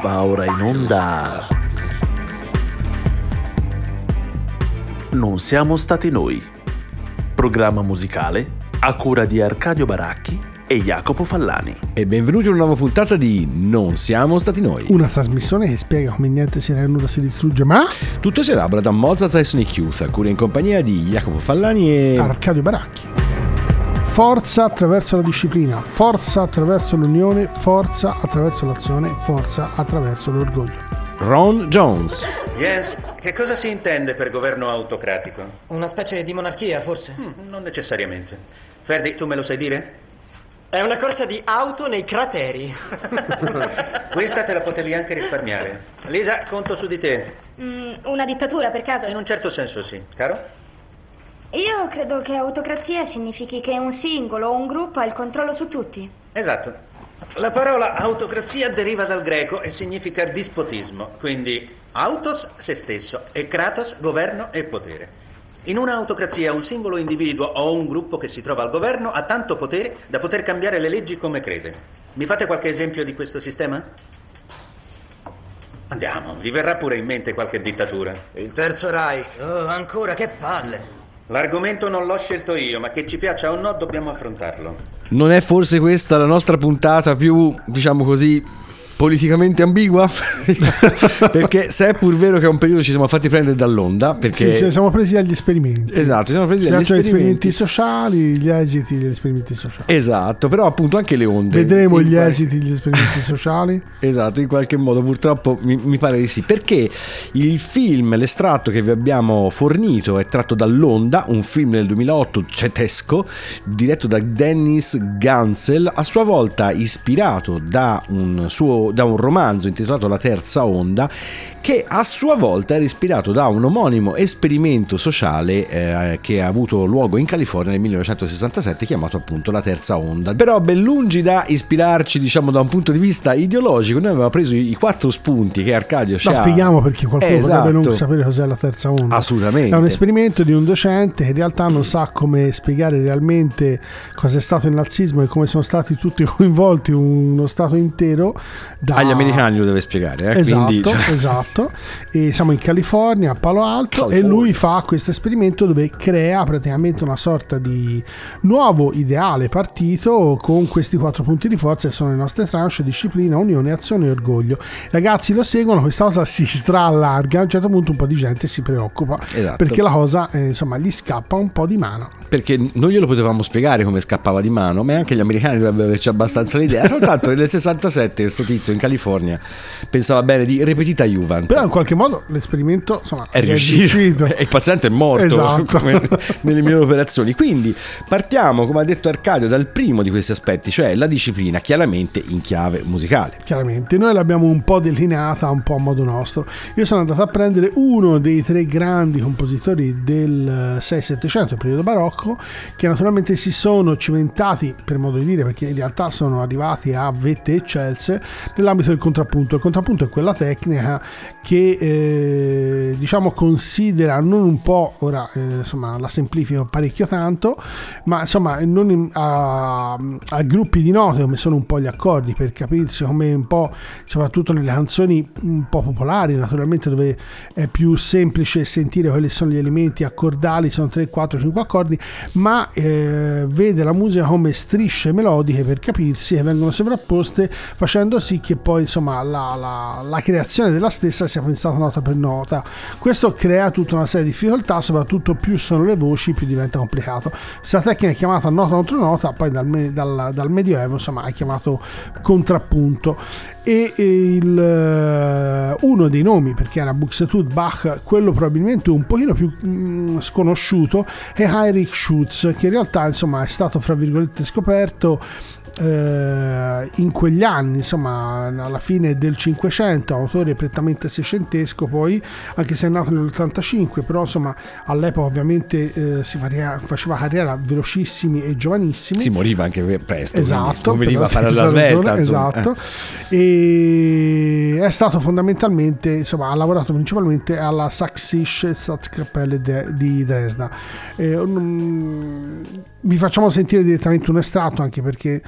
Va ora in onda Non siamo stati noi, programma musicale a cura di Arcadio Baracchi e Jacopo Fallani. E benvenuti a una nuova puntata di Non siamo stati noi, una trasmissione che spiega come niente si crea e nulla si distrugge, ma tutto si elabora da Mozart e Sonic Youth, a cura in compagnia di Jacopo Fallani e Arcadio Baracchi. Forza attraverso la disciplina, forza attraverso l'unione, forza attraverso l'azione, forza attraverso l'orgoglio. Ron Jones. Yes. Che cosa si intende per governo autocratico? Una specie di monarchia, forse? Non necessariamente. Ferdi, tu me lo sai dire? È una corsa di auto nei crateri. Questa te la potevi anche risparmiare. Lisa, conto su di te. Una dittatura, per caso? In un certo senso sì. Caro? Io credo che autocrazia significhi che un singolo o un gruppo ha il controllo su tutti. Esatto. La parola autocrazia deriva dal greco e significa dispotismo. Quindi autos, se stesso, e kratos, governo e potere. In un'autocrazia un singolo individuo o un gruppo che si trova al governo ha tanto potere da poter cambiare le leggi come crede. Mi fate qualche esempio di questo sistema? Andiamo, vi verrà pure in mente qualche dittatura. Il Terzo Reich. Oh, ancora, che palle. L'argomento non l'ho scelto io, ma che ci piaccia o no dobbiamo affrontarlo. Non è forse questa la nostra puntata più, diciamo così, politicamente ambigua? Perché se è pur vero che a un periodo ci siamo fatti prendere dall'onda, perché sì, ci siamo presi dagli esperimenti. Esatto, ci siamo presi dagli esperimenti sociali, gli esiti degli esperimenti sociali. Esatto, però appunto anche le onde. Vedremo gli esiti degli esperimenti sociali. Esatto, in qualche modo purtroppo mi pare di sì, perché il film, l'estratto che vi abbiamo fornito è tratto dall'onda, un film del 2008 tedesco diretto da Dennis Gansel, a sua volta ispirato da un romanzo intitolato La terza onda, che a sua volta era ispirato da un omonimo esperimento sociale che ha avuto luogo in California nel 1967, chiamato appunto La terza onda. Però ben lungi da ispirarci, diciamo, da un punto di vista ideologico, noi avevamo preso i quattro spunti che Arcadio ci ha... spieghiamo, perché qualcuno potrebbe non sapere cos'è La terza onda. Assolutamente. È un esperimento di un docente che in realtà non sa come spiegare realmente cos'è stato il nazismo e come sono stati tutti coinvolti uno stato intero. Agli americani lo deve spiegare, esatto, quindi... esatto. E siamo in California, a Palo Alto, e lui fa questo esperimento dove crea praticamente una sorta di nuovo ideale partito con questi quattro punti di forza che sono le nostre tranche: disciplina, unione, azione e orgoglio. Ragazzi lo seguono, questa cosa si strallarga, a un certo punto un po' di gente si preoccupa, esatto, perché la cosa insomma gli scappa un po' di mano, perché noi glielo potevamo spiegare come scappava di mano, ma anche gli americani dovrebbero averci abbastanza l'idea, soltanto nel 67 questo tizio in California pensava bene di ripetita Juventus. Però in qualche modo l'esperimento, insomma, è riuscito. E il paziente è morto, esatto, come nelle mie operazioni. Quindi partiamo, come ha detto Arcadio, dal primo di questi aspetti, cioè la disciplina, chiaramente in chiave musicale. Chiaramente noi l'abbiamo un po' declinata un po' a modo nostro. Io sono andato a prendere uno dei tre grandi compositori del 6-700, il periodo barocco, che naturalmente si sono cimentati, per modo di dire, perché in realtà sono arrivati a vette eccelse nell'ambito del contrappunto. Il contrappunto è quella tecnica che diciamo considera non un po', ora insomma la semplifico parecchio tanto, ma insomma non a gruppi di note come sono un po' gli accordi, per capirsi, come un po' soprattutto nelle canzoni un po' popolari, naturalmente, dove è più semplice sentire quali sono gli elementi accordali, sono 3, 4, 5 accordi, ma vede la musica come strisce melodiche, per capirsi, che vengono sovrapposte facendo sì che poi insomma la creazione della stessa sia pensata nota per nota. Questo crea tutta una serie di difficoltà, soprattutto più sono le voci più diventa complicato. Questa tecnica è chiamata nota contro nota, poi dal Medioevo insomma è chiamato contrappunto. Uno dei nomi, perché era Buxtehude, Bach, quello probabilmente un pochino più sconosciuto, è Heinrich Schütz, che in realtà insomma è stato fra virgolette scoperto in quegli anni, insomma alla fine del 500, autore prettamente seicentesco, poi anche se è nato nell'85, però insomma all'epoca ovviamente si faceva carriera velocissimi e giovanissimi, si moriva anche presto, esatto, non veniva a fare alla svelta, esatto, e è stato fondamentalmente, insomma ha lavorato principalmente alla Sächsische Staatskapelle di Dresda. Vi facciamo sentire direttamente un estratto, anche perché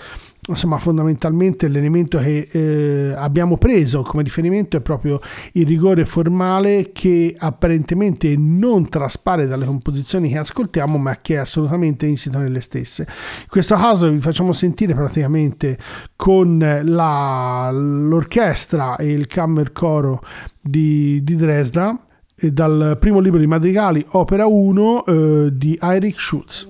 insomma, fondamentalmente l'elemento che abbiamo preso come riferimento è proprio il rigore formale, che apparentemente non traspare dalle composizioni che ascoltiamo, ma che è assolutamente insito nelle stesse. In questo caso vi facciamo sentire praticamente con l'orchestra e il Kammerchor di Dresda, dal primo libro di madrigali, opera 1 di Heinrich Schütz.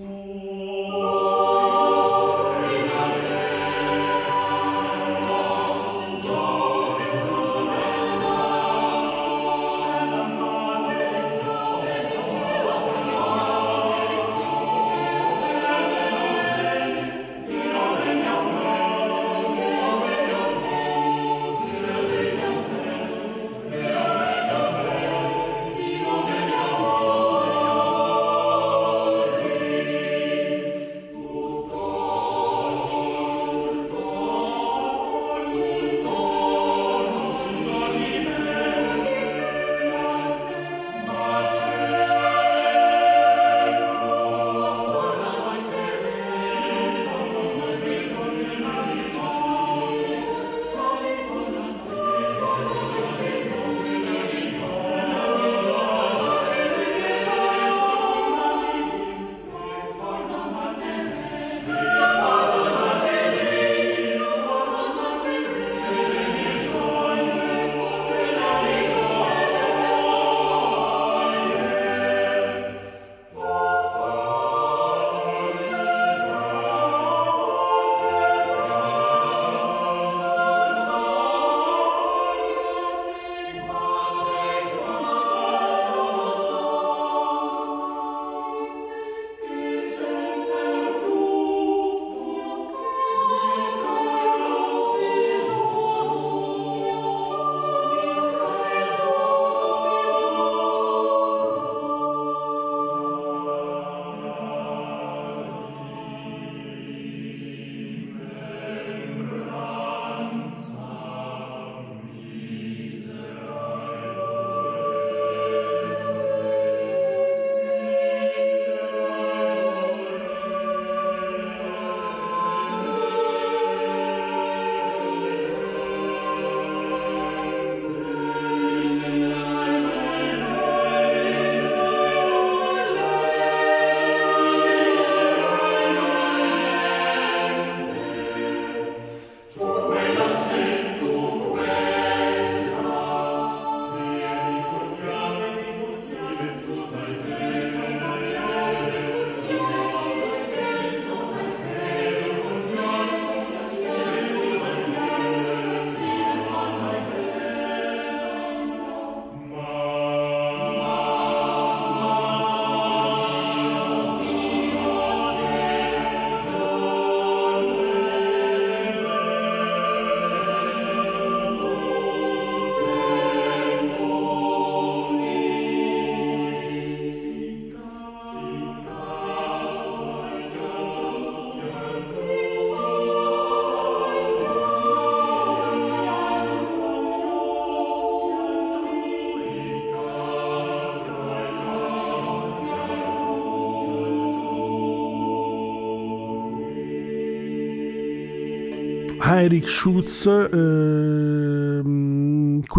Heinrich Schütz,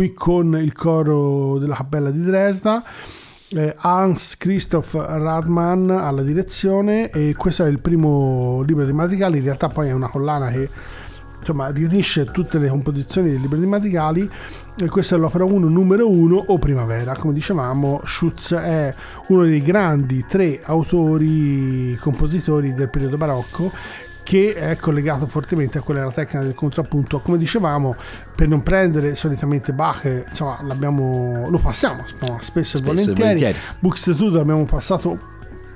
qui con il coro della Cappella di Dresda, Hans Christoph Radmann alla direzione, e questo è il primo libro di madrigali. In realtà poi è una collana che insomma riunisce tutte le composizioni del libro di madrigali, e questa è l'opera 1 numero 1 o Primavera. Come dicevamo, Schütz è uno dei grandi tre autori compositori del periodo barocco, che è collegato fortemente a quella della tecnica del contrappunto. Come dicevamo, per non prendere solitamente Bach, insomma, lo passiamo spesso e volentieri. Buxtehude l'abbiamo passato,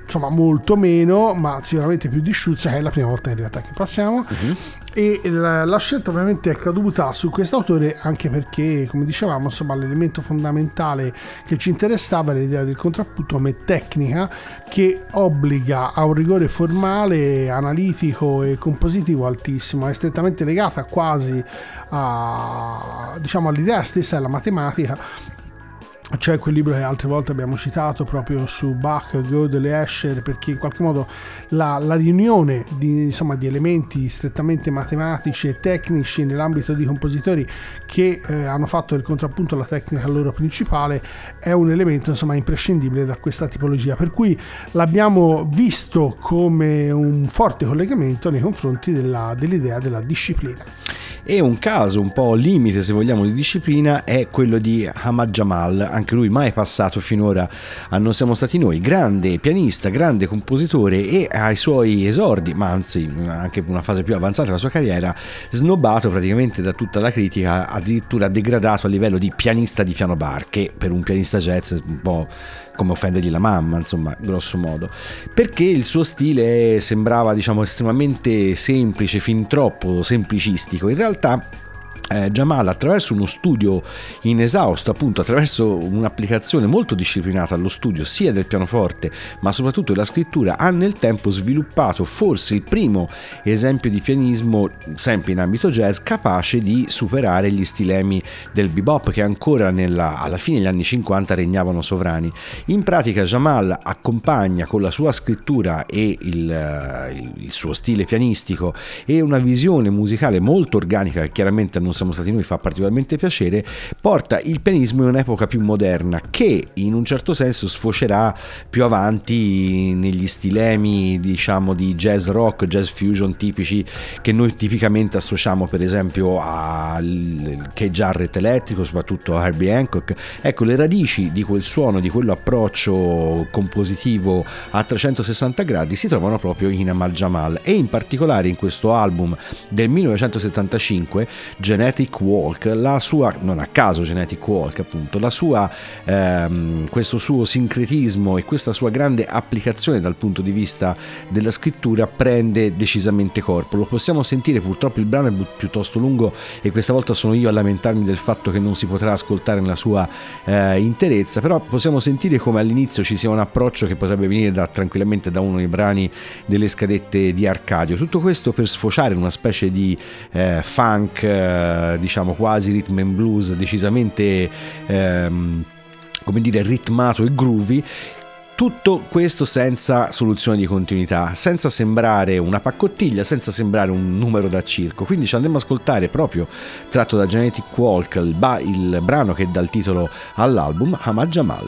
insomma, molto meno, ma sicuramente più di Schütz, che è la prima volta in realtà che passiamo. Uh-huh. E la scelta ovviamente è caduta su quest'autore, anche perché, come dicevamo, insomma, l'elemento fondamentale che ci interessava era l'idea del contrappunto come tecnica che obbliga a un rigore formale, analitico e compositivo altissimo. È strettamente legata quasi a, diciamo, all'idea stessa della matematica, C'è quel libro che altre volte abbiamo citato proprio su Bach, Gödel e Escher, perché in qualche modo la riunione di elementi strettamente matematici e tecnici nell'ambito di compositori che hanno fatto il contrappunto alla tecnica loro principale è un elemento imprescindibile da questa tipologia, per cui l'abbiamo visto come un forte collegamento nei confronti dell'idea della disciplina. E un caso un po' limite, se vogliamo, di disciplina è quello di Ahmad Jamal, anche lui mai passato finora a Non siamo stati noi, grande pianista, grande compositore, e ai suoi esordi, ma anzi anche una fase più avanzata della sua carriera, snobbato praticamente da tutta la critica, addirittura degradato a livello di pianista di piano bar, che per un pianista jazz è un po' come offendergli la mamma, grosso modo, perché il suo stile sembrava estremamente semplice, fin troppo semplicistico. In realtà Jamal, attraverso uno studio inesausto, appunto attraverso un'applicazione molto disciplinata allo studio sia del pianoforte ma soprattutto della scrittura, ha nel tempo sviluppato forse il primo esempio di pianismo sempre in ambito jazz capace di superare gli stilemi del bebop che ancora alla fine degli anni 50 regnavano sovrani. In pratica Jamal accompagna con la sua scrittura e il suo stile pianistico e una visione musicale molto organica che chiaramente non siamo stati noi fa particolarmente piacere, porta il pianismo in un'epoca più moderna che in un certo senso sfocerà più avanti negli stilemi di jazz rock, jazz fusion tipici che noi tipicamente associamo per esempio al arret elettrico, soprattutto a Herbie Hancock. Ecco, le radici di quel suono, di quell'approccio compositivo a 360 gradi si trovano proprio in Ahmad Jamal, e in particolare in questo album del 1975 Genetic Walk, la sua, non a caso Genetic Walk appunto, la sua, questo suo sincretismo e questa sua grande applicazione dal punto di vista della scrittura prende decisamente corpo. Lo possiamo sentire, purtroppo il brano è piuttosto lungo e questa volta sono io a lamentarmi del fatto che non si potrà ascoltare nella sua interezza, però possiamo sentire come all'inizio ci sia un approccio che potrebbe venire tranquillamente da uno dei brani delle scadette di Arcadio. Tutto questo per sfociare in una specie di funk quasi rhythm and blues, decisamente ritmato e groovy. Tutto questo senza soluzione di continuità, senza sembrare una paccottiglia, senza sembrare un numero da circo. Quindi ci andiamo ad ascoltare, proprio tratto da Genetic Walk, il brano che dà il titolo all'album, Ahmad Jamal.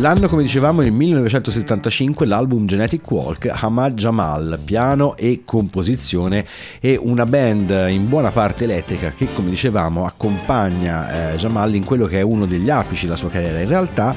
L'anno, come dicevamo, è il 1975, l'album Genetic Walk, Ahmad Jamal, piano e composizione, e una band in buona parte elettrica che, come dicevamo, accompagna Jamal in quello che è uno degli apici della sua carriera. In realtà,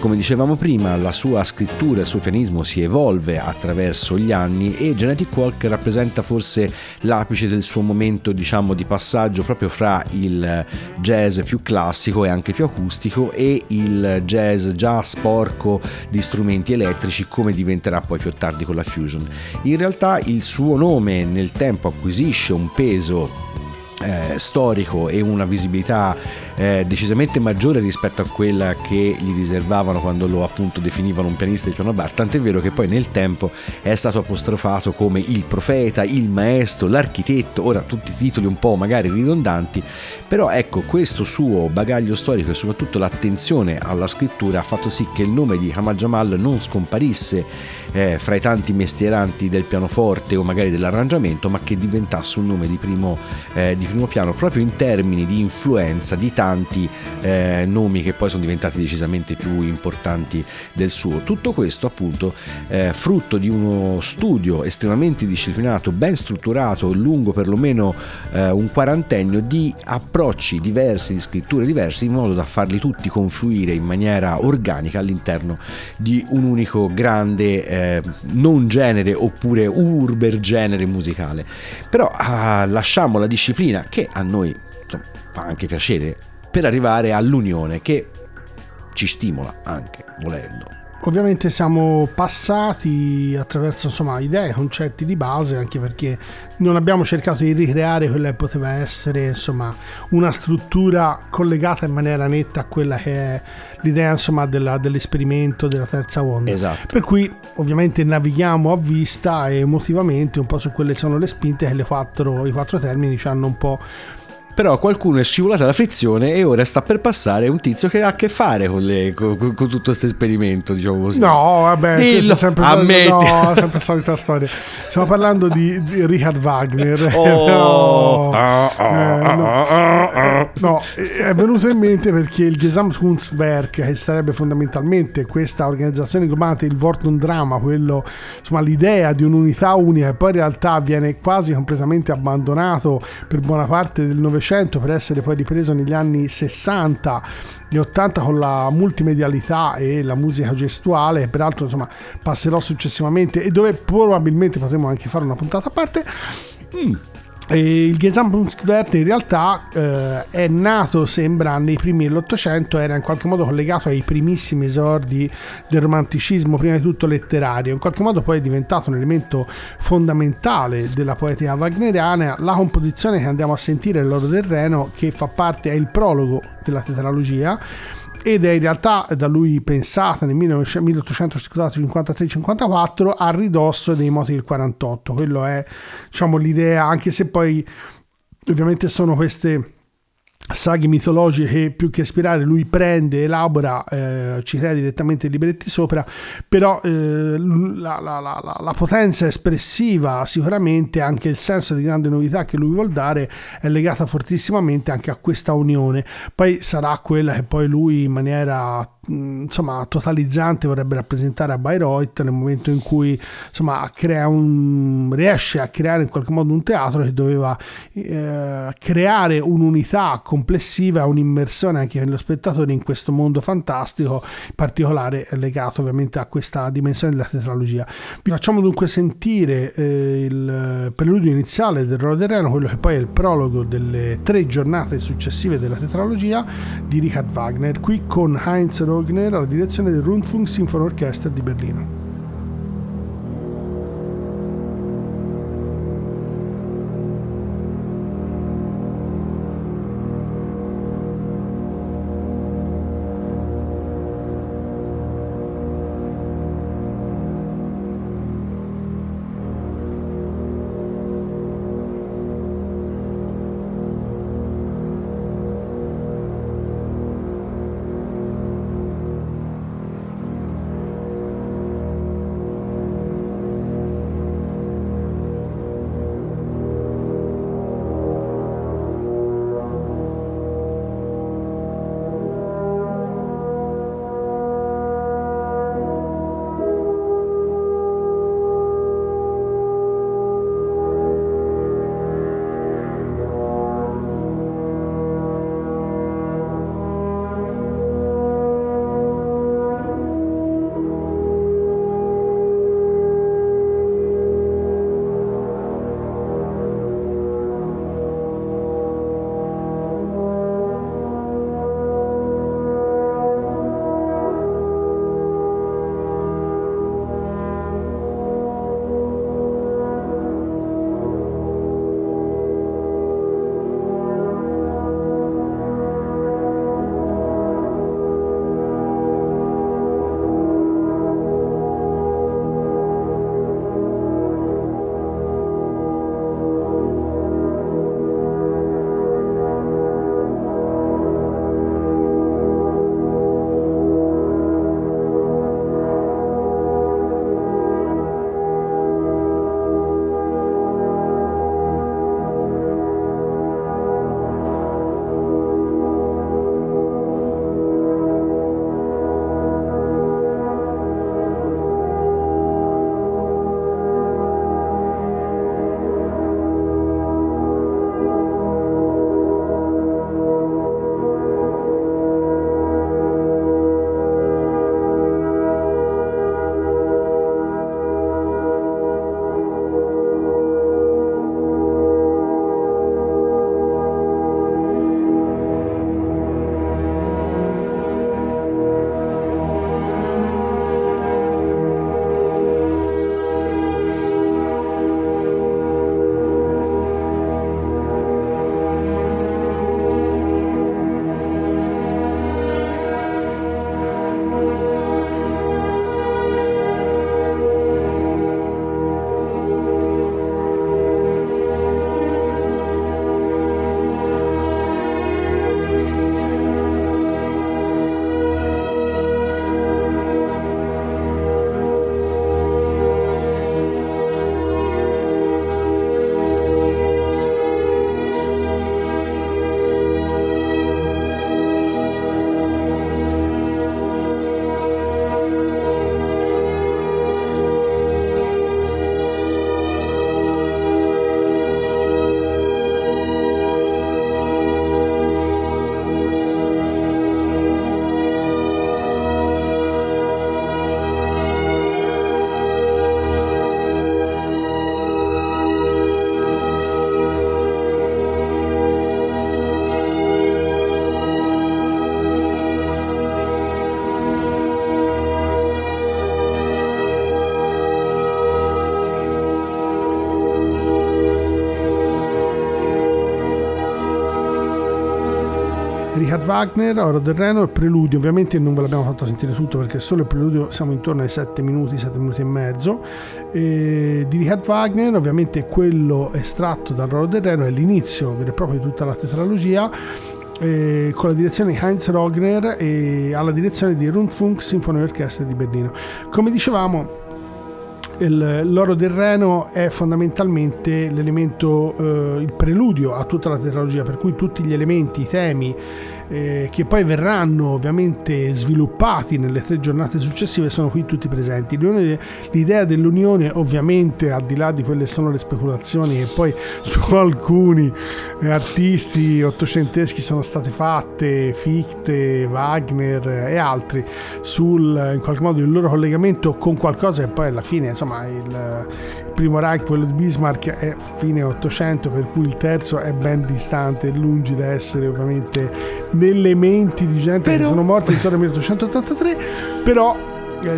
come dicevamo prima, la sua scrittura e il suo pianismo si evolve attraverso gli anni, e Genetic Walk rappresenta forse l'apice del suo momento, diciamo, di passaggio proprio fra il jazz più classico e anche più acustico e il jazz già sporco di strumenti elettrici, come diventerà poi più tardi con la fusion. In realtà il suo nome nel tempo acquisisce un peso storico e una visibilità decisamente maggiore rispetto a quella che gli riservavano quando lo, appunto, definivano un pianista di piano bar, tant'è vero che poi nel tempo è stato apostrofato come il profeta, il maestro, l'architetto, ora tutti titoli un po' magari ridondanti, però ecco, questo suo bagaglio storico e soprattutto l'attenzione alla scrittura ha fatto sì che il nome di Ahmad Jamal non scomparisse fra i tanti mestieranti del pianoforte o magari dell'arrangiamento, ma che diventasse un nome di primo piano, proprio in termini di influenza di tanti nomi che poi sono diventati decisamente più importanti del suo. Tutto questo, appunto, frutto di uno studio estremamente disciplinato, ben strutturato, lungo perlomeno un quarantennio di approcci diversi, di scritture diverse, in modo da farli tutti confluire in maniera organica all'interno di un unico grande non genere oppure urber genere musicale. Però lasciamo la disciplina, che a noi, insomma, fa anche piacere, per arrivare all'unione che ci stimola anche volendo. Ovviamente siamo passati attraverso, insomma, idee, concetti di base, anche perché non abbiamo cercato di ricreare quella che poteva essere, insomma, una struttura collegata in maniera netta a quella che è l'idea, insomma, dell'esperimento della terza onda. Esatto. Per cui ovviamente navighiamo a vista e emotivamente un po' su quelle sono le spinte che i quattro termini ci hanno un po'. Però qualcuno è scivolato alla frizione e ora sta per passare un tizio che ha a che fare con tutto questo esperimento, diciamo così. No, vabbè, è sempre sempre solita storia. Stiamo parlando di Richard Wagner. È venuto in mente perché il Gesamtkunstwerk, che sarebbe fondamentalmente questa organizzazione globale, il Wort und Drama, quello, insomma, l'idea di un'unità unica, e poi in realtà viene quasi completamente abbandonato per buona parte del Novecento, per essere poi ripreso negli anni 60 e 80 con la multimedialità e la musica gestuale, peraltro, insomma, passerò successivamente e dove probabilmente potremo anche fare una puntata a parte. E il Gesamtkunstwerk in realtà è nato, sembra, nei primi dell'Ottocento, era in qualche modo collegato ai primissimi esordi del romanticismo, prima di tutto letterario. In qualche modo poi è diventato un elemento fondamentale della poetica wagneriana. La composizione che andiamo a sentire è l'Oro del Reno, che fa parte, è il prologo della tetralogia, ed è in realtà da lui pensata nel 1853-54 a ridosso dei moti del 48. Quello è, diciamo, l'idea, anche se poi ovviamente sono queste saghe mitologiche, più che ispirare lui prende, elabora, ci crea direttamente i libretti sopra, però la potenza espressiva, sicuramente anche il senso di grande novità che lui vuol dare, è legata fortissimamente anche a questa unione. Poi sarà quella che poi lui in maniera, insomma, totalizzante vorrebbe rappresentare a Bayreuth, nel momento in cui, insomma, riesce a creare in qualche modo un teatro che doveva creare un'unità complessiva, un'immersione anche nello spettatore in questo mondo fantastico, in particolare legato ovviamente a questa dimensione della tetralogia. Vi facciamo dunque sentire il preludio iniziale del Oro del Reno, quello che poi è il prologo delle tre giornate successive della tetralogia di Richard Wagner, qui con Heinz Rogner alla direzione del Rundfunk-Sinfonieorchester di Berlino. Richard Wagner, Oro del Reno, il preludio. Ovviamente non ve l'abbiamo fatto sentire tutto perché solo il preludio siamo intorno ai 7 minuti e mezzo di Richard Wagner. Ovviamente quello estratto dall'Oro del Reno è l'inizio vero e proprio di tutta la tetralogia, con la direzione di Heinz Rogner e alla direzione di Rundfunk-Sinfonieorchester di Berlino. Come dicevamo, l'Oro del Reno è fondamentalmente l'elemento, il preludio a tutta la tetralogia, per cui tutti gli elementi, i temi che poi verranno ovviamente sviluppati nelle tre giornate successive sono qui tutti presenti. L'idea dell'unione, ovviamente, al di là di quelle sono le speculazioni che poi su alcuni artisti ottocenteschi sono state fatte, Fichte, Wagner e altri, sul in qualche modo il loro collegamento con qualcosa che poi alla fine, insomma, il primo Reich, quello di Bismarck, è fine 800, per cui il terzo è ben distante, lungi da essere ovviamente nelle menti di gente che sono morti intorno al 1883, però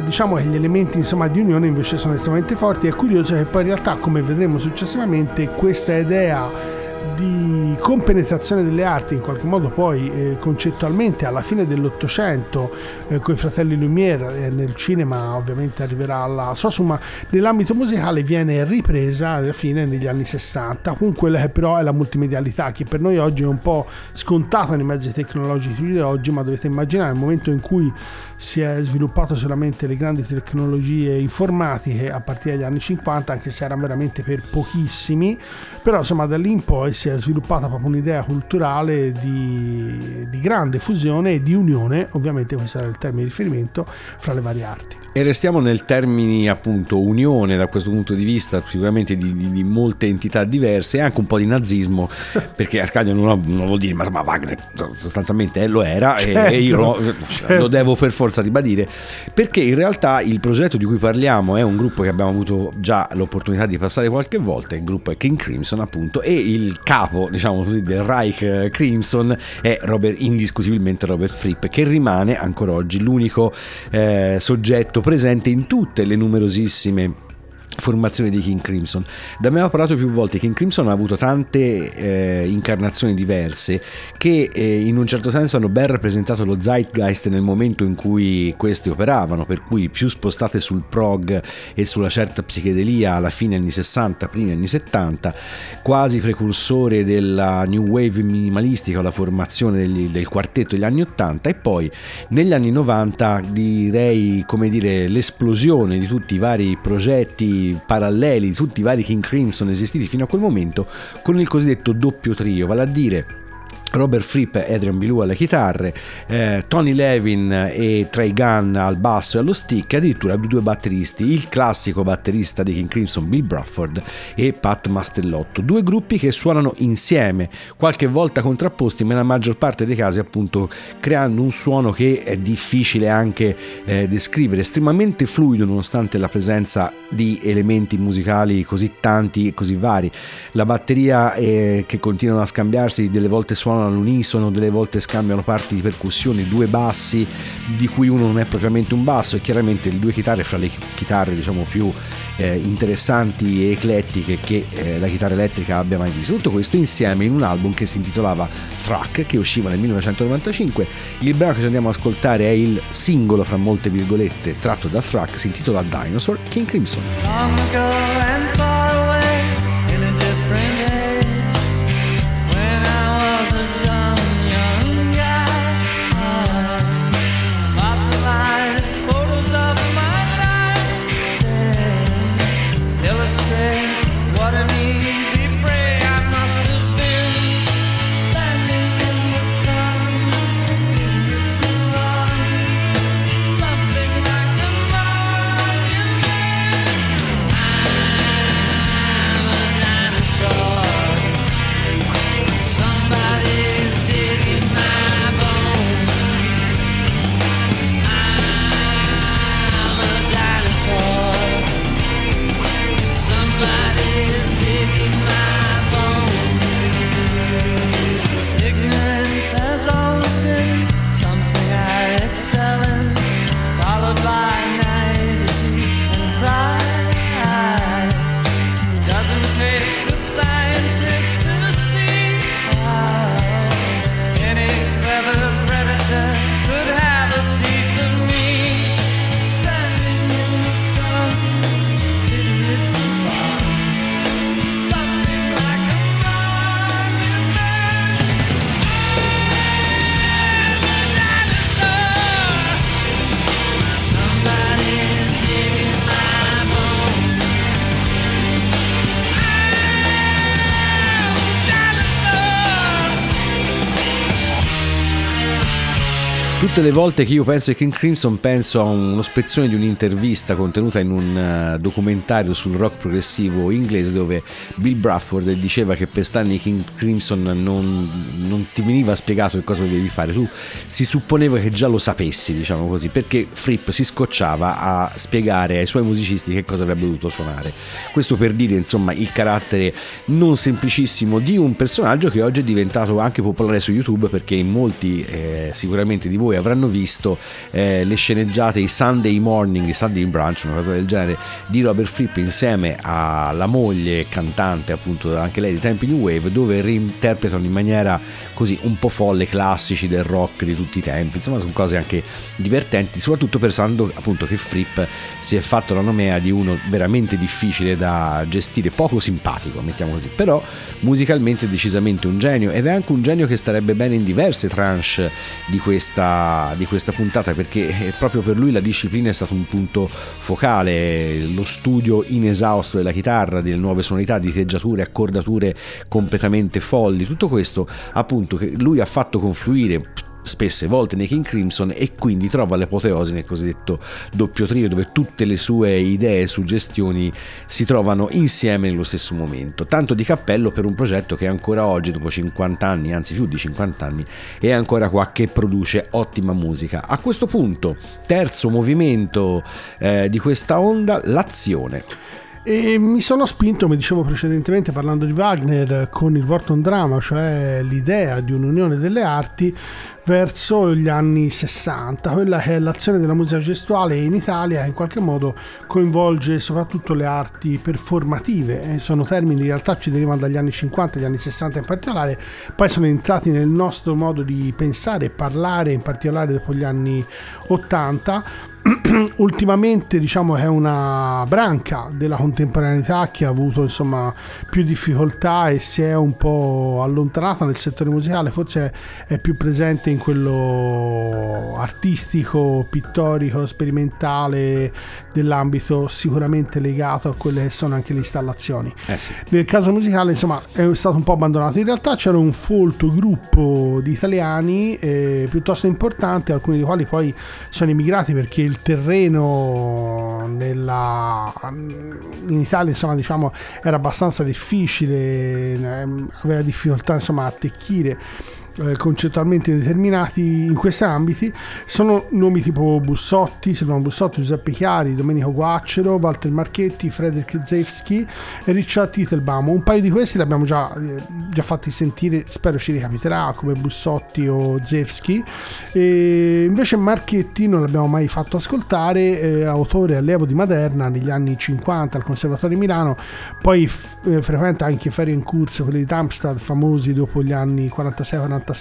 diciamo che gli elementi, insomma, di unione invece sono estremamente forti. È curioso che poi in realtà, come vedremo successivamente, questa idea di compenetrazione delle arti in qualche modo poi concettualmente alla fine dell'Ottocento con i fratelli Lumière nel cinema ovviamente arriverà alla sua somma, nell'ambito musicale viene ripresa alla fine negli anni 60 con quella che però è la multimedialità, che per noi oggi è un po' scontata nei mezzi tecnologici di oggi, ma dovete immaginare il momento in cui si è sviluppato solamente le grandi tecnologie informatiche a partire dagli anni 50, anche se erano veramente per pochissimi, però insomma da lì in poi si è sviluppata proprio un'idea culturale di grande fusione e di unione, ovviamente questo era il termine di riferimento, fra le varie arti. E restiamo nel termine appunto unione, da questo punto di vista sicuramente di molte entità diverse e anche un po' di nazismo, perché Arcadio non vuol dire, ma Wagner sostanzialmente lo era, certo, e io lo devo per forza ribadire, perché in realtà il progetto di cui parliamo è un gruppo che abbiamo avuto già l'opportunità di passare qualche volta, il gruppo è King Crimson appunto, e il capo, diciamo così, del Reich Crimson è indiscutibilmente Robert Fripp, che rimane ancora oggi l'unico soggetto presente in tutte le numerosissime formazione di King Crimson. Da me ho parlato più volte, King Crimson ha avuto tante incarnazioni diverse che in un certo senso hanno ben rappresentato lo zeitgeist nel momento in cui questi operavano, per cui più spostate sul prog e sulla certa psichedelia alla fine anni 60, primi anni 70, quasi precursore della new wave minimalistica, la formazione del quartetto degli anni 80, e poi negli anni 90 direi, come dire, l'esplosione di tutti i vari progetti paralleli, tutti i vari King Crimson esistiti fino a quel momento, con il cosiddetto doppio trio, vale a dire Robert Fripp e Adrian Belew alle chitarre, Tony Levin e Trey Gunn al basso e allo stick, addirittura due batteristi, il classico batterista di King Crimson Bill Bruford e Pat Mastellotto. Due gruppi che suonano insieme, qualche volta contrapposti, ma nella maggior parte dei casi appunto creando un suono che è difficile anche descrivere, estremamente fluido nonostante la presenza di elementi musicali così tanti e così vari. La batteria che continuano a scambiarsi, delle volte suonano all'unisono, delle volte scambiano parti di percussioni, due bassi di cui uno non è propriamente un basso, e chiaramente le due chitarre fra le chitarre diciamo più interessanti e eclettiche che la chitarra elettrica abbia mai visto. Tutto questo insieme in un album che si intitolava Thrak, che usciva nel 1995. Il brano che ci andiamo ad ascoltare è il singolo, fra molte virgolette, tratto da Thrak, si intitola Dinosaur, King Crimson. Tutte le volte che io penso ai King Crimson penso a uno spezzone di un'intervista contenuta in un documentario sul rock progressivo inglese dove Bill Bruford diceva che per stare nei King Crimson non ti veniva spiegato che cosa dovevi fare, tu si supponeva che già lo sapessi, diciamo così, perché Fripp si scocciava a spiegare ai suoi musicisti che cosa avrebbe dovuto suonare. Questo per dire, insomma, il carattere non semplicissimo di un personaggio che oggi è diventato anche popolare su YouTube, perché in molti sicuramente di voi avranno visto le sceneggiate, i Sunday Morning, i Sunday Brunch, una cosa del genere, di Robert Fripp insieme alla moglie cantante, appunto anche lei, di tempi New Wave, dove reinterpretano in maniera così un po' folle classici del rock di tutti i tempi. Insomma, sono cose anche divertenti, soprattutto pensando appunto che Fripp si è fatto la nomea di uno veramente difficile da gestire, poco simpatico, mettiamo così, però musicalmente decisamente un genio, ed è anche un genio che starebbe bene in diverse tranche di questa puntata, perché proprio per lui la disciplina è stato un punto focale, lo studio inesausto della chitarra, delle nuove sonorità, di diteggiature, accordature completamente folli, tutto questo appunto che lui ha fatto confluire spesse volte nei King Crimson, e quindi trova l'apoteosi nel cosiddetto doppio trio, dove tutte le sue idee e suggestioni si trovano insieme nello stesso momento. Tanto di cappello per un progetto che ancora oggi, dopo 50 anni, anzi più di 50 anni, è ancora qua che produce ottima musica. A questo punto, terzo movimento di questa onda, l'azione. E mi sono spinto, come dicevo precedentemente parlando di Wagner, con il Wort und Drama, cioè l'idea di un'unione delle arti, verso gli anni 60, quella che è l'azione della musica gestuale in Italia, in qualche modo coinvolge soprattutto le arti performative, sono termini in realtà ci derivano dagli anni 50 e gli anni 60 in particolare, poi sono entrati nel nostro modo di pensare e parlare, in particolare dopo gli anni 80, ultimamente diciamo che è una branca della contemporaneità che ha avuto insomma più difficoltà e si è un po' allontanata nel settore musicale, forse è più presente in quello artistico, pittorico, sperimentale, dell'ambito sicuramente legato a quelle che sono anche le installazioni. Sì. Nel caso musicale insomma è stato un po' abbandonato, in realtà c'era un folto gruppo di italiani piuttosto importante, alcuni dei quali poi sono emigrati perché il terreno in Italia insomma diciamo era abbastanza difficile, aveva difficoltà insomma a attecchire concettualmente determinati in questi ambiti. Sono nomi tipo Bussotti, Silvano Bussotti, Giuseppe Chiari, Domenico Guaccero, Walter Marchetti, Frederick Zewski e Richard Titelbaum. Un paio di questi li abbiamo già fatti sentire, spero ci ricapiterà, come Bussotti o Zewski, e invece Marchetti non l'abbiamo mai fatto ascoltare, autore allievo di Maderna negli anni 50 al Conservatorio di Milano, poi frequenta anche Ferienkurse, quelli di Darmstadt, famosi dopo gli anni 46-47. In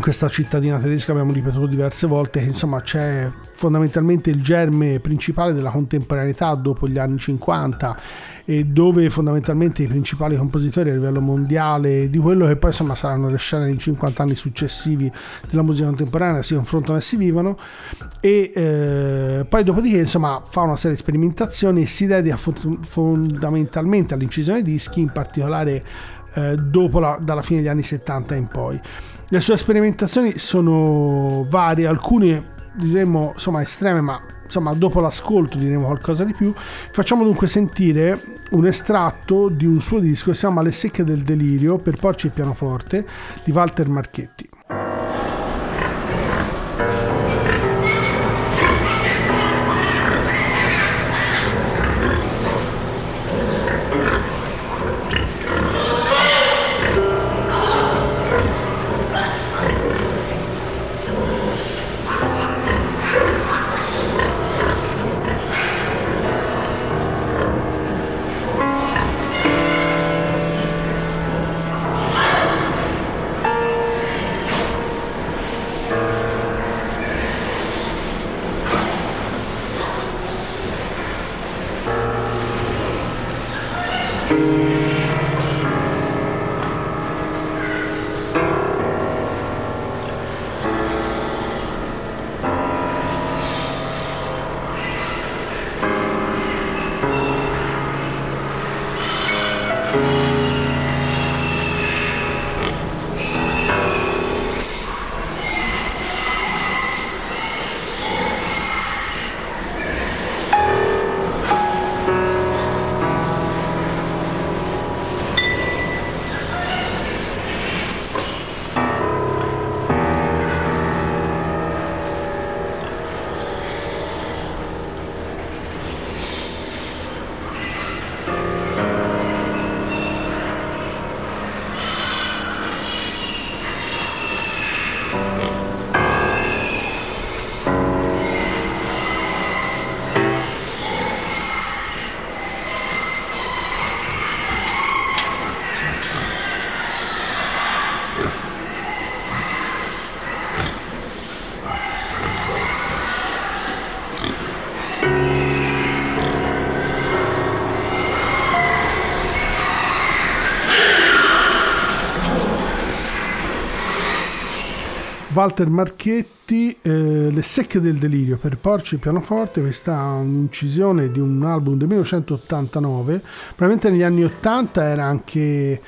questa cittadina tedesca abbiamo ripetuto diverse volte che insomma c'è fondamentalmente il germe principale della contemporaneità dopo gli anni 50, e dove fondamentalmente i principali compositori a livello mondiale di quello che poi insomma saranno le scene dei 50 anni successivi della musica contemporanea si confrontano e si vivono, e poi dopodiché insomma fa una serie di sperimentazioni e si dedica fondamentalmente all'incisione dei dischi, in particolare dalla fine degli anni 70 in poi. Le sue sperimentazioni sono varie, alcune diremmo insomma estreme, ma insomma dopo l'ascolto diremo qualcosa di più. Facciamo dunque sentire un estratto di un suo disco che si chiama Le secche del delirio, per porci il pianoforte, di Walter Marchetti. Walter Marchetti, Le secche del delirio per porci e pianoforte. Questa è un'incisione di un album del 1989, probabilmente negli anni 80 era anche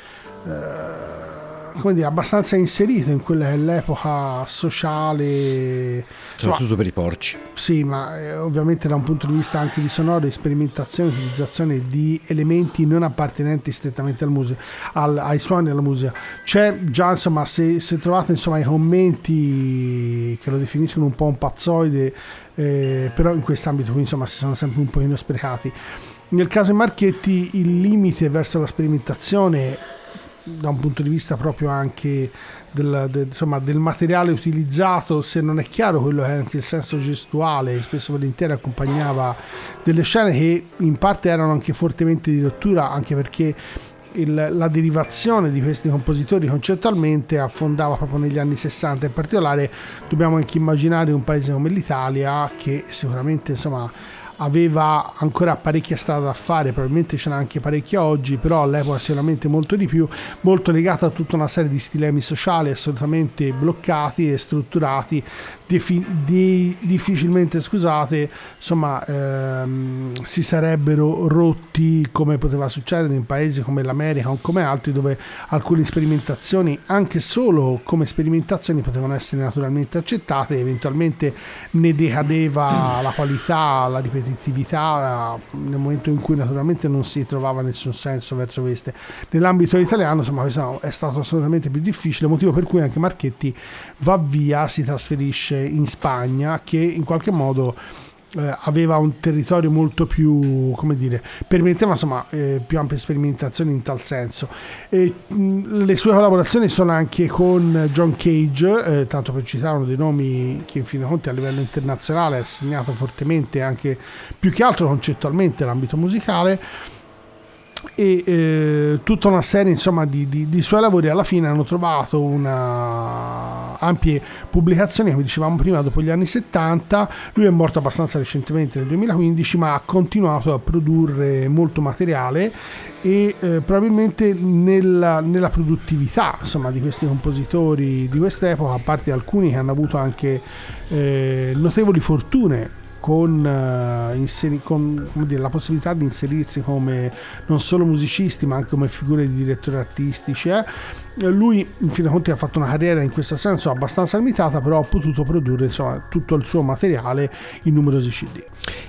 come dire, abbastanza inserito in quella che è l'epoca sociale, soprattutto per i porci. Sì, ma ovviamente da un punto di vista anche di sonoro, di sperimentazione, utilizzazione di elementi non appartenenti strettamente al musica, ai suoni e alla musica. C'è già, insomma, se trovate insomma i commenti che lo definiscono un po' un pazzoide, però in quest'ambito qui insomma si sono sempre un pochino sprecati. Nel caso di Marchetti il limite verso la sperimentazione da un punto di vista proprio anche del materiale utilizzato, se non è chiaro quello che è anche il senso gestuale, spesso volentieri accompagnava delle scene che in parte erano anche fortemente di rottura, anche perché la derivazione di questi compositori concettualmente affondava proprio negli anni 60. In particolare dobbiamo anche immaginare un paese come l'Italia, che sicuramente insomma aveva ancora parecchia strada da fare, probabilmente ce n'è anche parecchia oggi, però all'epoca sicuramente molto di più, molto legata a tutta una serie di stilemi sociali assolutamente bloccati e strutturati, difficilmente si sarebbero rotti come poteva succedere in paesi come l'America o come altri, dove alcune sperimentazioni, anche solo come sperimentazioni, potevano essere naturalmente accettate, eventualmente ne decadeva la qualità, la ripetizione, nel momento in cui naturalmente non si trovava nessun senso verso queste. Nell'ambito italiano insomma questo è stato assolutamente più difficile, motivo per cui anche Marchetti va via, si trasferisce in Spagna, che in qualche modo aveva un territorio molto più, come dire, permetteva insomma più ampie sperimentazioni in tal senso. Le sue collaborazioni sono anche con John Cage, tanto per citare uno dei nomi che in fin dei conti a livello internazionale ha segnato fortemente, anche più che altro concettualmente, l'ambito musicale, e tutta una serie insomma di suoi lavori alla fine hanno trovato una ampie pubblicazioni, come dicevamo prima, dopo gli anni 70. Lui è morto abbastanza recentemente, nel 2015, ma ha continuato a produrre molto materiale e probabilmente nella produttività insomma di questi compositori di quest'epoca, a parte alcuni che hanno avuto anche notevoli fortune con la possibilità di inserirsi come non solo musicisti ma anche come figure di direttori artistici. Lui in fin dei conti ha fatto una carriera in questo senso abbastanza limitata, però ha potuto produrre insomma tutto il suo materiale in numerosi CD.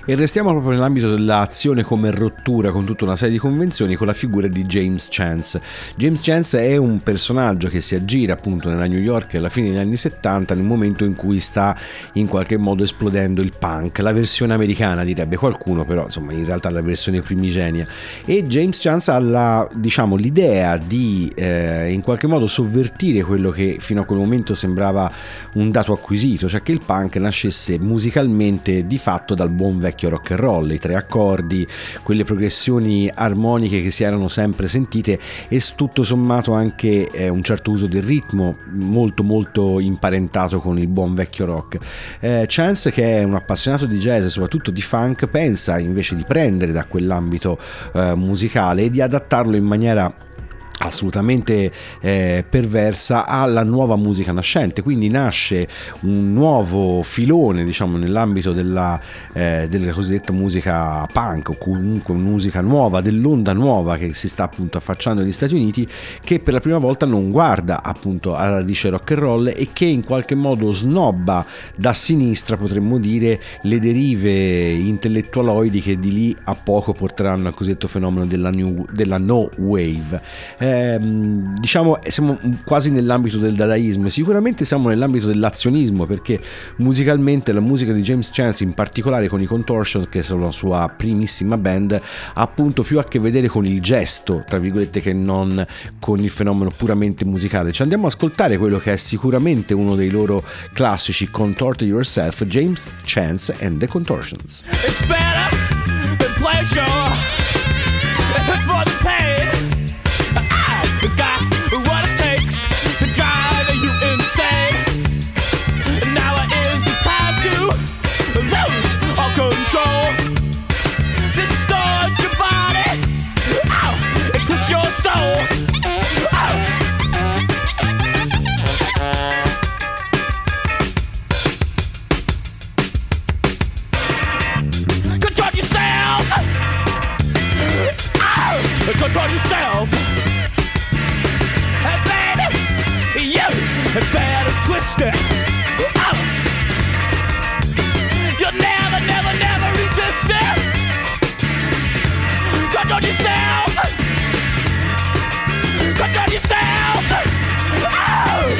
E restiamo proprio nell'ambito dell'azione come rottura con tutta una serie di convenzioni, con la figura di James Chance. James Chance è un personaggio che si aggira appunto nella New York alla fine degli anni 70, nel momento in cui sta in qualche modo esplodendo il punk, la versione americana direbbe qualcuno, però insomma in realtà la versione primigenia. E James Chance ha l'idea di in qualche modo sovvertire quello che fino a quel momento sembrava un dato acquisito, cioè che il punk nascesse musicalmente di fatto dal buon vecchio rock and roll, i tre accordi, quelle progressioni armoniche che si erano sempre sentite, e tutto sommato anche un certo uso del ritmo molto molto imparentato con il buon vecchio rock. Chance, che è un appassionato di jazz e soprattutto di funk, pensa invece di prendere da quell'ambito musicale e di adattarlo in maniera assolutamente perversa alla nuova musica nascente. Quindi nasce un nuovo filone, diciamo, nell'ambito della cosiddetta musica punk, o comunque musica nuova, dell'onda nuova che si sta appunto affacciando negli Stati Uniti, che per la prima volta non guarda appunto alla radice rock and roll e che in qualche modo snobba da sinistra, potremmo dire, le derive intellettualoidi che di lì a poco porteranno al cosiddetto fenomeno della no wave. Diciamo siamo quasi nell'ambito del dadaismo, sicuramente siamo nell'ambito dell'azionismo, perché musicalmente la musica di James Chance, in particolare con i Contortions, che sono la sua primissima band, ha appunto più a che vedere con il gesto, tra virgolette, che non con il fenomeno puramente musicale. Ci andiamo a ascoltare quello che è sicuramente uno dei loro classici, Contort Yourself, James Chance and the Contortions. It's better than pleasure, it's more than pain. Got what it takes to drive you insane. Now is the time to lose all control. Distort your body, ow, and twist your soul, ow. step. You'll never, never, never resist it. Control yourself. Control yourself. Oh!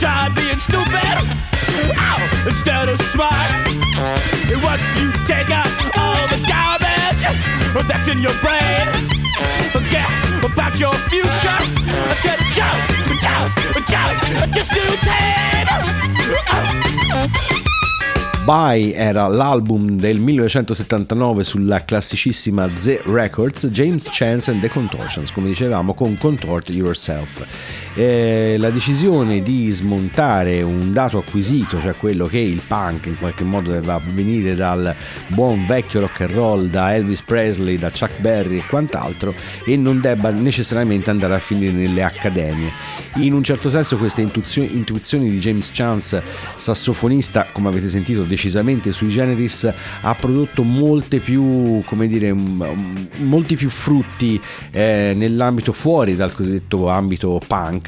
Try being stupid, ow, instead of smart. And once you take out all the garbage that's in your brain, forget about your future. Get jealous, just do tame. Bye era l'album del 1979 sulla classicissima The Records, James Chance and the Contortions, come dicevamo, con Contort Yourself. La decisione di smontare un dato acquisito, cioè quello che il punk in qualche modo doveva venire dal buon vecchio rock and roll, da Elvis Presley, da Chuck Berry e quant'altro, e non debba necessariamente andare a finire nelle accademie. In un certo senso queste intuizioni di James Chance, sassofonista, come avete sentito decisamente sui generis, ha prodotto molte più, come dire, molti più frutti nell'ambito fuori dal cosiddetto ambito punk.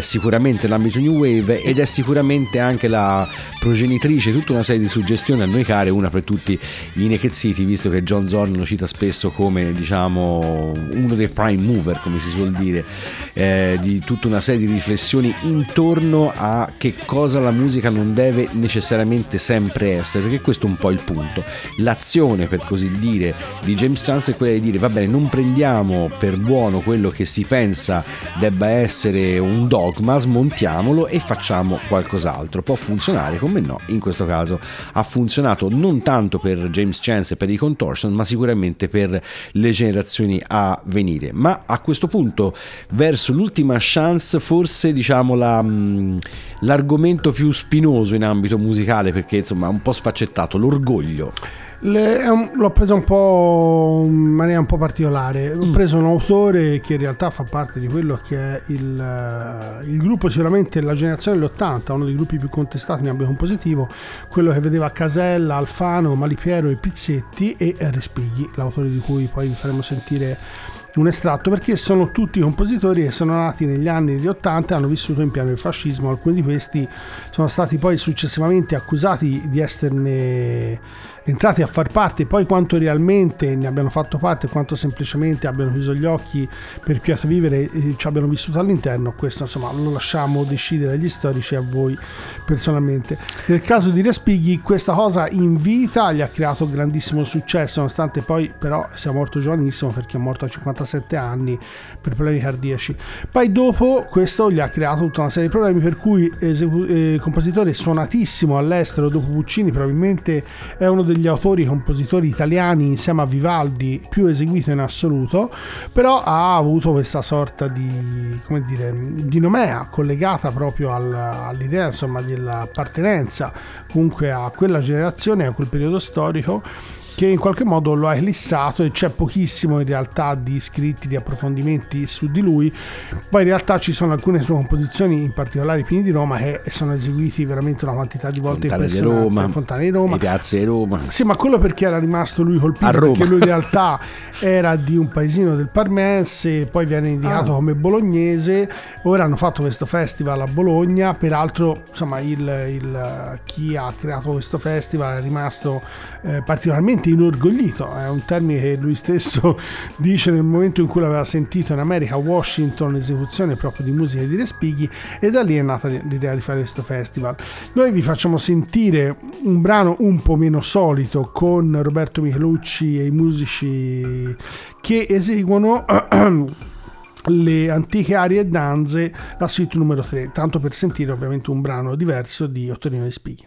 Sicuramente l'ambito new wave, ed è sicuramente anche la progenitrice di tutta una serie di suggestioni a noi care, una per tutti i Naked City, visto che John Zorn lo cita spesso come, diciamo, uno dei prime mover, come si suol dire, di tutta una serie di riflessioni intorno a che cosa la musica non deve necessariamente sempre essere, perché questo è un po' il punto. L'azione, per così dire, di James Chance è quella di dire: va bene, non prendiamo per buono quello che si pensa debba essere un dogma, smontiamolo e facciamo qualcos'altro. Può funzionare, come no, in questo caso ha funzionato non tanto per James Chance e per i Contortion, ma sicuramente per le generazioni a venire. Ma a questo punto, verso l'ultima chance, forse, diciamo, l'argomento più spinoso in ambito musicale, perché insomma è un po' sfaccettato, l'orgoglio. L'ho preso un po' in maniera un po' particolare. Ho preso un autore che in realtà fa parte di quello che è il gruppo, sicuramente la generazione dell'80, uno dei gruppi più contestati in ambito compositivo, quello che vedeva Casella, Alfano, Malipiero e Pizzetti, e Respighi, l'autore di cui poi vi faremo sentire un estratto, perché sono tutti compositori che sono nati negli anni di 80 e hanno vissuto in pieno il fascismo. Alcuni di questi sono stati poi successivamente accusati di esserne entrati a far parte, poi quanto realmente ne abbiano fatto parte, quanto semplicemente abbiano chiuso gli occhi per piato vivere e ci abbiano vissuto all'interno, questo insomma lo lasciamo decidere agli storici e a voi personalmente. Nel caso di Respighi questa cosa in vita gli ha creato grandissimo successo, nonostante poi però sia morto giovanissimo, perché è morto a 57 anni per problemi cardiaci. Poi dopo questo gli ha creato tutta una serie di problemi, per cui compositore suonatissimo all'estero dopo Puccini, probabilmente è uno degli autori compositori italiani insieme a Vivaldi più eseguito in assoluto, però ha avuto questa sorta di, come dire, dinomea collegata proprio all'idea insomma dell'appartenenza comunque a quella generazione, a quel periodo storico, che in qualche modo lo ha elissato, e c'è pochissimo in realtà di scritti, di approfondimenti su di lui. Poi in realtà ci sono alcune sue composizioni, in particolare i Pini di Roma, che sono eseguiti veramente una quantità di volte impressionanti, Fontane di Roma, le piazze di Roma. Sì, ma quello perché era rimasto lui colpito, perché lui in realtà era di un paesino del Parmense, poi viene indicato come bolognese. Ora hanno fatto questo festival a Bologna, peraltro insomma chi ha creato questo festival è rimasto particolarmente inorgoglito, è un termine che lui stesso dice nel momento in cui l'aveva sentito in America, a Washington, esecuzione proprio di musica di Respighi, e da lì è nata l'idea di fare questo festival. Noi vi facciamo sentire un brano un po' meno solito con Roberto Michelucci e i musici che eseguono le antiche arie e danze, la suite numero 3, tanto per sentire ovviamente un brano diverso di Ottorino Respighi.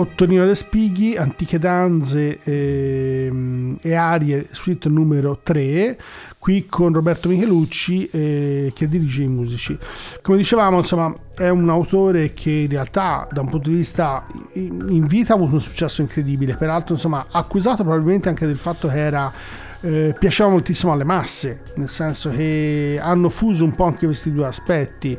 Ottorino Respighi, Antiche danze e arie, suite numero 3, qui con Roberto Michelucci che dirige i musici. Come dicevamo, insomma, è un autore che in realtà da un punto di vista in vita ha avuto un successo incredibile, peraltro insomma accusato probabilmente anche del fatto che era piaceva moltissimo alle masse, nel senso che hanno fuso un po' anche questi due aspetti,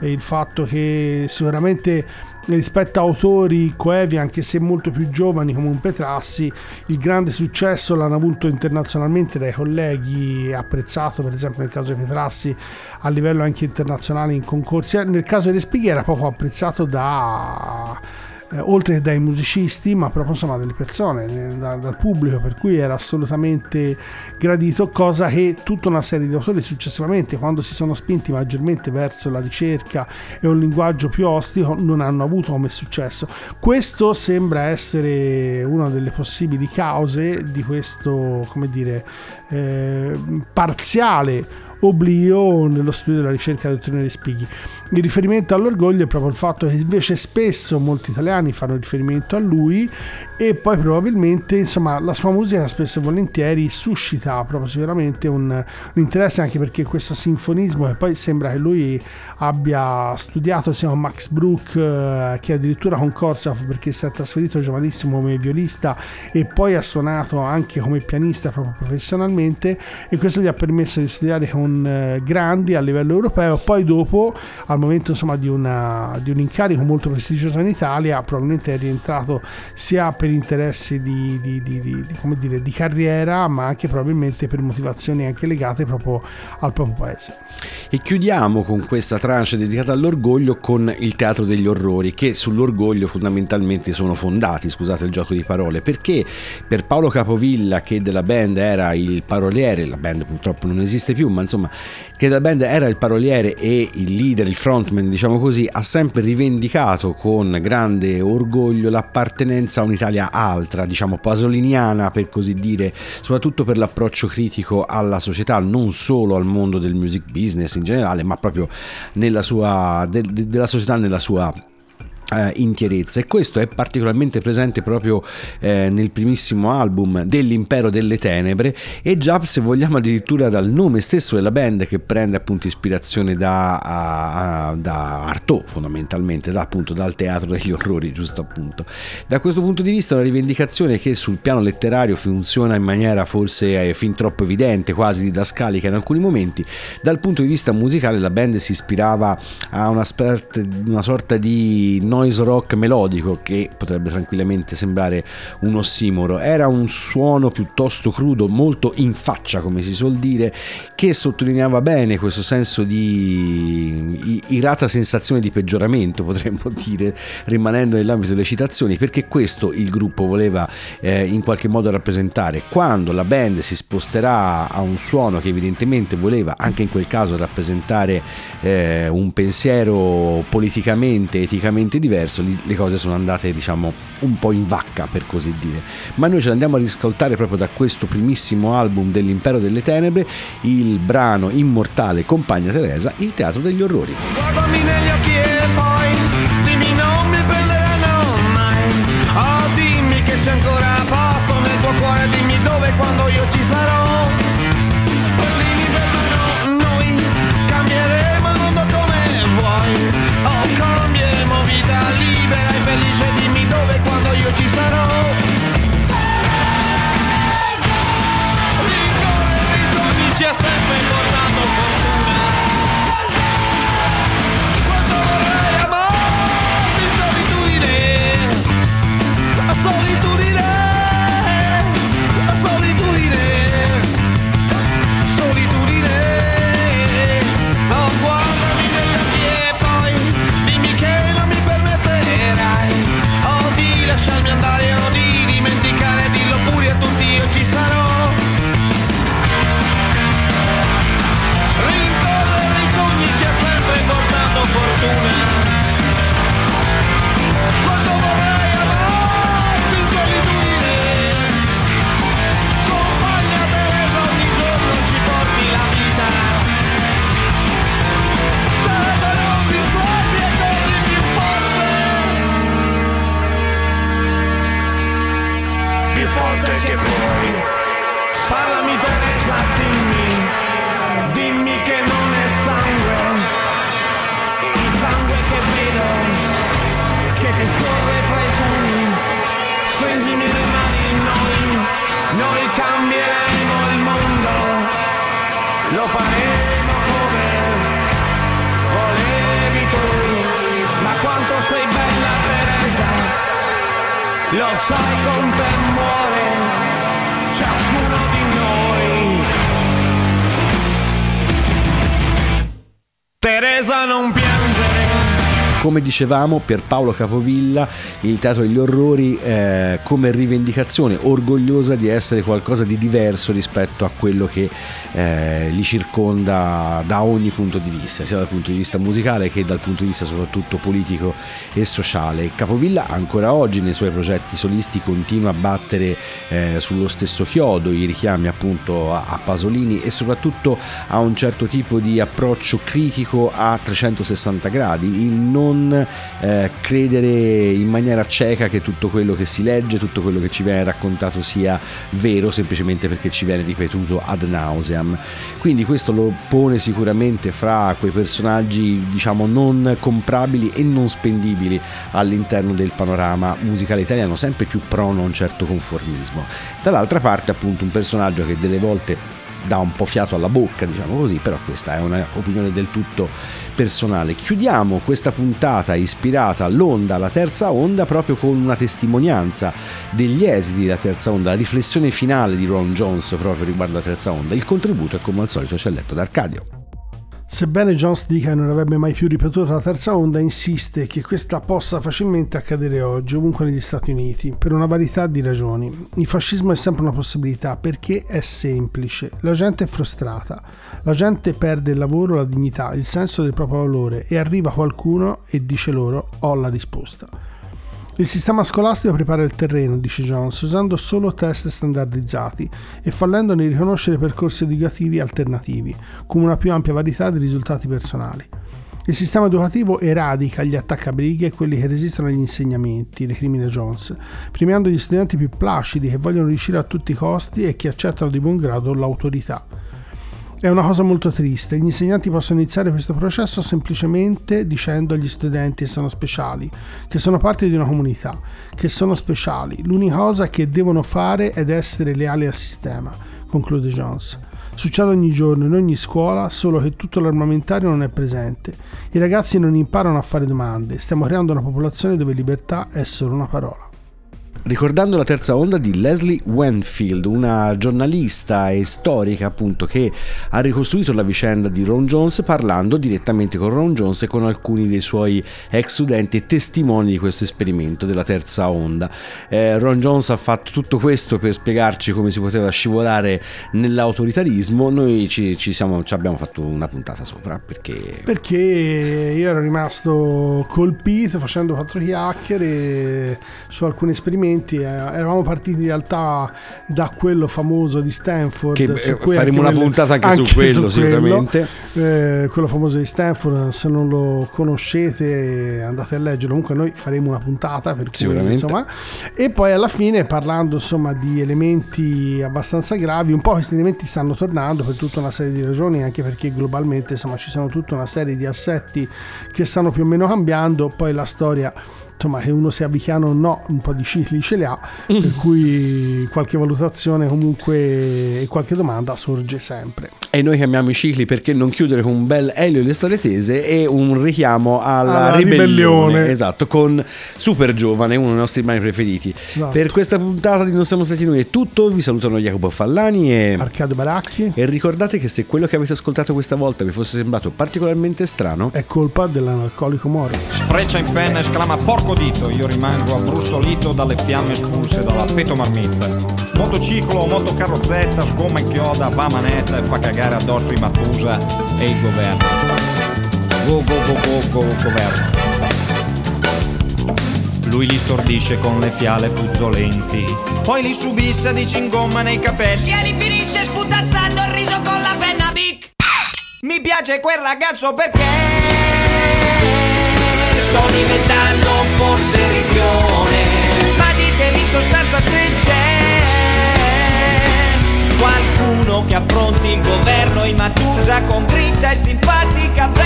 il fatto che sicuramente rispetto a autori coevi anche se molto più giovani come un Petrassi il grande successo l'hanno avuto internazionalmente dai colleghi, apprezzato per esempio nel caso di Petrassi a livello anche internazionale in concorsi, nel caso di Respighi era proprio apprezzato da oltre che dai musicisti, ma proprio insomma delle persone, dal pubblico, per cui era assolutamente gradito, cosa che tutta una serie di autori successivamente, quando si sono spinti maggiormente verso la ricerca e un linguaggio più ostico, non hanno avuto come successo. Questo sembra essere una delle possibili cause di questo, come dire, parziale oblio nello studio della ricerca del Ottorino Respighi. Il riferimento all'orgoglio è proprio il fatto che invece spesso molti italiani fanno riferimento a lui, e poi probabilmente insomma la sua musica spesso e volentieri suscita proprio sicuramente un interesse, anche perché questo sinfonismo che poi sembra che lui abbia studiato sia con Max Bruch che addirittura con Korsakov, perché si è trasferito giovanissimo come violista e poi ha suonato anche come pianista proprio professionalmente, e questo gli ha permesso di studiare con grandi a livello europeo. Poi dopo, al momento insomma di un incarico molto prestigioso in Italia, probabilmente è rientrato sia per interessi di come dire, di carriera, ma anche probabilmente per motivazioni anche legate proprio al proprio paese. E chiudiamo con questa tranche dedicata all'orgoglio con il Teatro degli Orrori, che sull'orgoglio fondamentalmente sono fondati, scusate il gioco di parole, perché per Paolo Capovilla, che della band era il paroliere, la band purtroppo non esiste più, ma insomma, che la band era il paroliere e il leader, il frontman, diciamo così, ha sempre rivendicato con grande orgoglio l'appartenenza a un'Italia altra, diciamo pasoliniana per così dire, soprattutto per l'approccio critico alla società, non solo al mondo del music business in generale, ma proprio nella sua della società nella sua intierezza. E questo è particolarmente presente proprio nel primissimo album dell'Impero delle Tenebre, e già, se vogliamo, addirittura dal nome stesso della band, che prende appunto ispirazione da Artaud, fondamentalmente appunto dal Teatro degli Orrori, giusto appunto. Da questo punto di vista, una rivendicazione che sul piano letterario funziona in maniera forse fin troppo evidente, quasi didascalica in alcuni momenti. Dal punto di vista musicale la band si ispirava a una sorta di noise rock melodico, che potrebbe tranquillamente sembrare un ossimoro. Era un suono piuttosto crudo, molto in faccia come si suol dire, che sottolineava bene questo senso di irata sensazione di peggioramento, potremmo dire, rimanendo nell'ambito delle citazioni, perché questo il gruppo voleva in qualche modo rappresentare. Quando la band si sposterà a un suono che evidentemente voleva anche in quel caso rappresentare un pensiero politicamente, eticamente diverso, le cose sono andate, diciamo, un po' in vacca per così dire. Ma noi ce l'andiamo a riscoltare proprio da questo primissimo album dell'Impero delle Tenebre, il brano immortale Compagna Teresa, il Teatro degli Orrori. Guardami negli occhi e poi dimmi non mi perderanno mai, oh dimmi che c'è ancora posto nel tuo cuore, dimmi dove e quando io ci sarò. Ci sarò Teresa, l'incorno dei sogni ci ha sempre portato fortuna. Teresa, quando mi Teresa, dimmi che non è sangue, il sangue che vedo, che ti scorre fra i sogni, stringimi le mani, noi cambieremo il mondo, lo faremo come volevi tu, ma quanto sei bella Teresa, lo sai con te muore ciascuno di noi. Teresa non piangere. Come dicevamo, per Paolo Capovilla il Teatro degli Orrori come rivendicazione orgogliosa di essere qualcosa di diverso rispetto a quello che li circonda da ogni punto di vista, sia dal punto di vista musicale che dal punto di vista soprattutto politico e sociale. Capovilla ancora oggi nei suoi progetti solisti continua a battere sullo stesso chiodo, i richiami appunto a Pasolini e soprattutto a un certo tipo di approccio critico a 360 gradi, il non credere in maniera cieca che tutto quello che si legge, tutto quello che ci viene raccontato sia vero semplicemente perché ci viene ripetuto ad nauseam. Quindi questo lo pone sicuramente fra quei personaggi diciamo non comprabili e non spendibili all'interno del panorama musicale italiano, sempre più prono a un certo conformismo. Dall'altra parte appunto un personaggio che delle volte dà un po' fiato alla bocca, diciamo così, però questa è un'opinione del tutto personale. Chiudiamo questa puntata ispirata all'onda, alla terza onda, proprio con una testimonianza degli esiti della terza onda, la riflessione finale di Ron Jones proprio riguardo alla terza onda. Il contributo è come al solito ci ha letto da Arcadio. Sebbene Jones dica che non avrebbe mai più ripetuto la terza onda, insiste che questa possa facilmente accadere oggi, ovunque negli Stati Uniti, per una varietà di ragioni. Il fascismo è sempre una possibilità perché è semplice. La gente è frustrata, la gente perde il lavoro, la dignità, il senso del proprio valore e arriva qualcuno e dice loro «ho la risposta». Il sistema scolastico prepara il terreno, dice Jones, usando solo test standardizzati e fallendo nel riconoscere percorsi educativi alternativi, con una più ampia varietà di risultati personali. Il sistema educativo eradica gli attaccabrighe e quelli che resistono agli insegnamenti, recrimina Jones, premiando gli studenti più placidi che vogliono riuscire a tutti i costi e che accettano di buon grado l'autorità. È una cosa molto triste, gli insegnanti possono iniziare questo processo semplicemente dicendo agli studenti che sono speciali, che sono parte di una comunità, che sono speciali, l'unica cosa che devono fare è essere leali al sistema, conclude Jones. Succede ogni giorno in ogni scuola, solo che tutto l'armamentario non è presente, i ragazzi non imparano a fare domande, stiamo creando una popolazione dove libertà è solo una parola. Ricordando la terza onda di Leslie Wenfield, una giornalista e storica appunto che ha ricostruito la vicenda di Ron Jones parlando direttamente con Ron Jones e con alcuni dei suoi ex studenti e testimoni di questo esperimento della terza onda. Ron Jones ha fatto tutto questo per spiegarci come si poteva scivolare nell'autoritarismo. Noi ci abbiamo fatto una puntata sopra perché io ero rimasto colpito facendo 4 chiacchiere su alcuni esperimenti. Eravamo partiti in realtà da quello famoso di Stanford, che faremo una puntata anche su quello sicuramente, quello famoso di Stanford, se non lo conoscete andate a leggerlo, comunque noi faremo una puntata per cui, insomma, e poi alla fine parlando insomma di elementi abbastanza gravi, un po' questi elementi stanno tornando per tutta una serie di ragioni, anche perché globalmente insomma ci sono tutta una serie di assetti che stanno più o meno cambiando, poi la storia insomma che uno sia avvicchiano o no un po' di cicli ce li ha, per cui qualche valutazione comunque e qualche domanda sorge sempre. E noi chiamiamo i cicli, perché non chiudere con un bel Elio e le storie tese e un richiamo alla ribellione. Esatto, con Super Giovane, uno dei nostri brani preferiti. Esatto. Per questa puntata di Non siamo stati noi è tutto, vi salutano Jacopo Fallani e Arcadio Baracchi, e ricordate che se quello che avete ascoltato questa volta vi fosse sembrato particolarmente strano è colpa dell'analcolico Moro. Sfreccia in penna, esclama porco dito, io rimango abbrustolito dalle fiamme espulse dalla petto marmitta. Motociclo, motocarrozzetta, sgomma in chioda, va manetta e fa cagare addosso i Matusa e il governo. Go go go go go governo. Lui li stordisce con le fiale puzzolenti, poi li subissa di cingomma nei capelli e li finisce sputazzando il riso con la penna Bic. Mi piace quel ragazzo perché sto diventando forse ripione, ma ditemi in sostanza se c'è qualcuno che affronti il governo in Matusa con grinta e simpatica per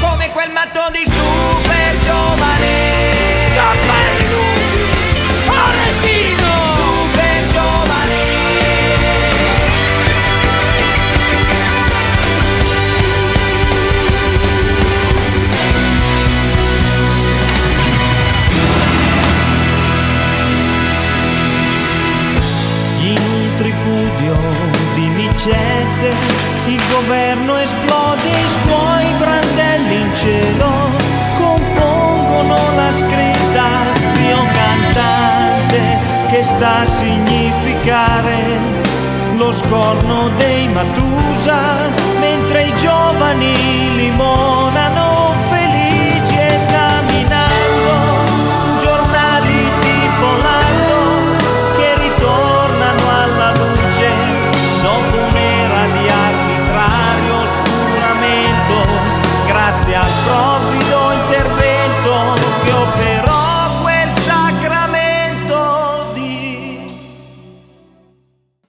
come quel matto di Super Giovane. Super Giovane. In un tripudio di micette il governo esplode i suoi brandelli in cielo, compongono la scritta zio cantante che sta a significare lo scorno dei Matusa, mentre i giovani limonano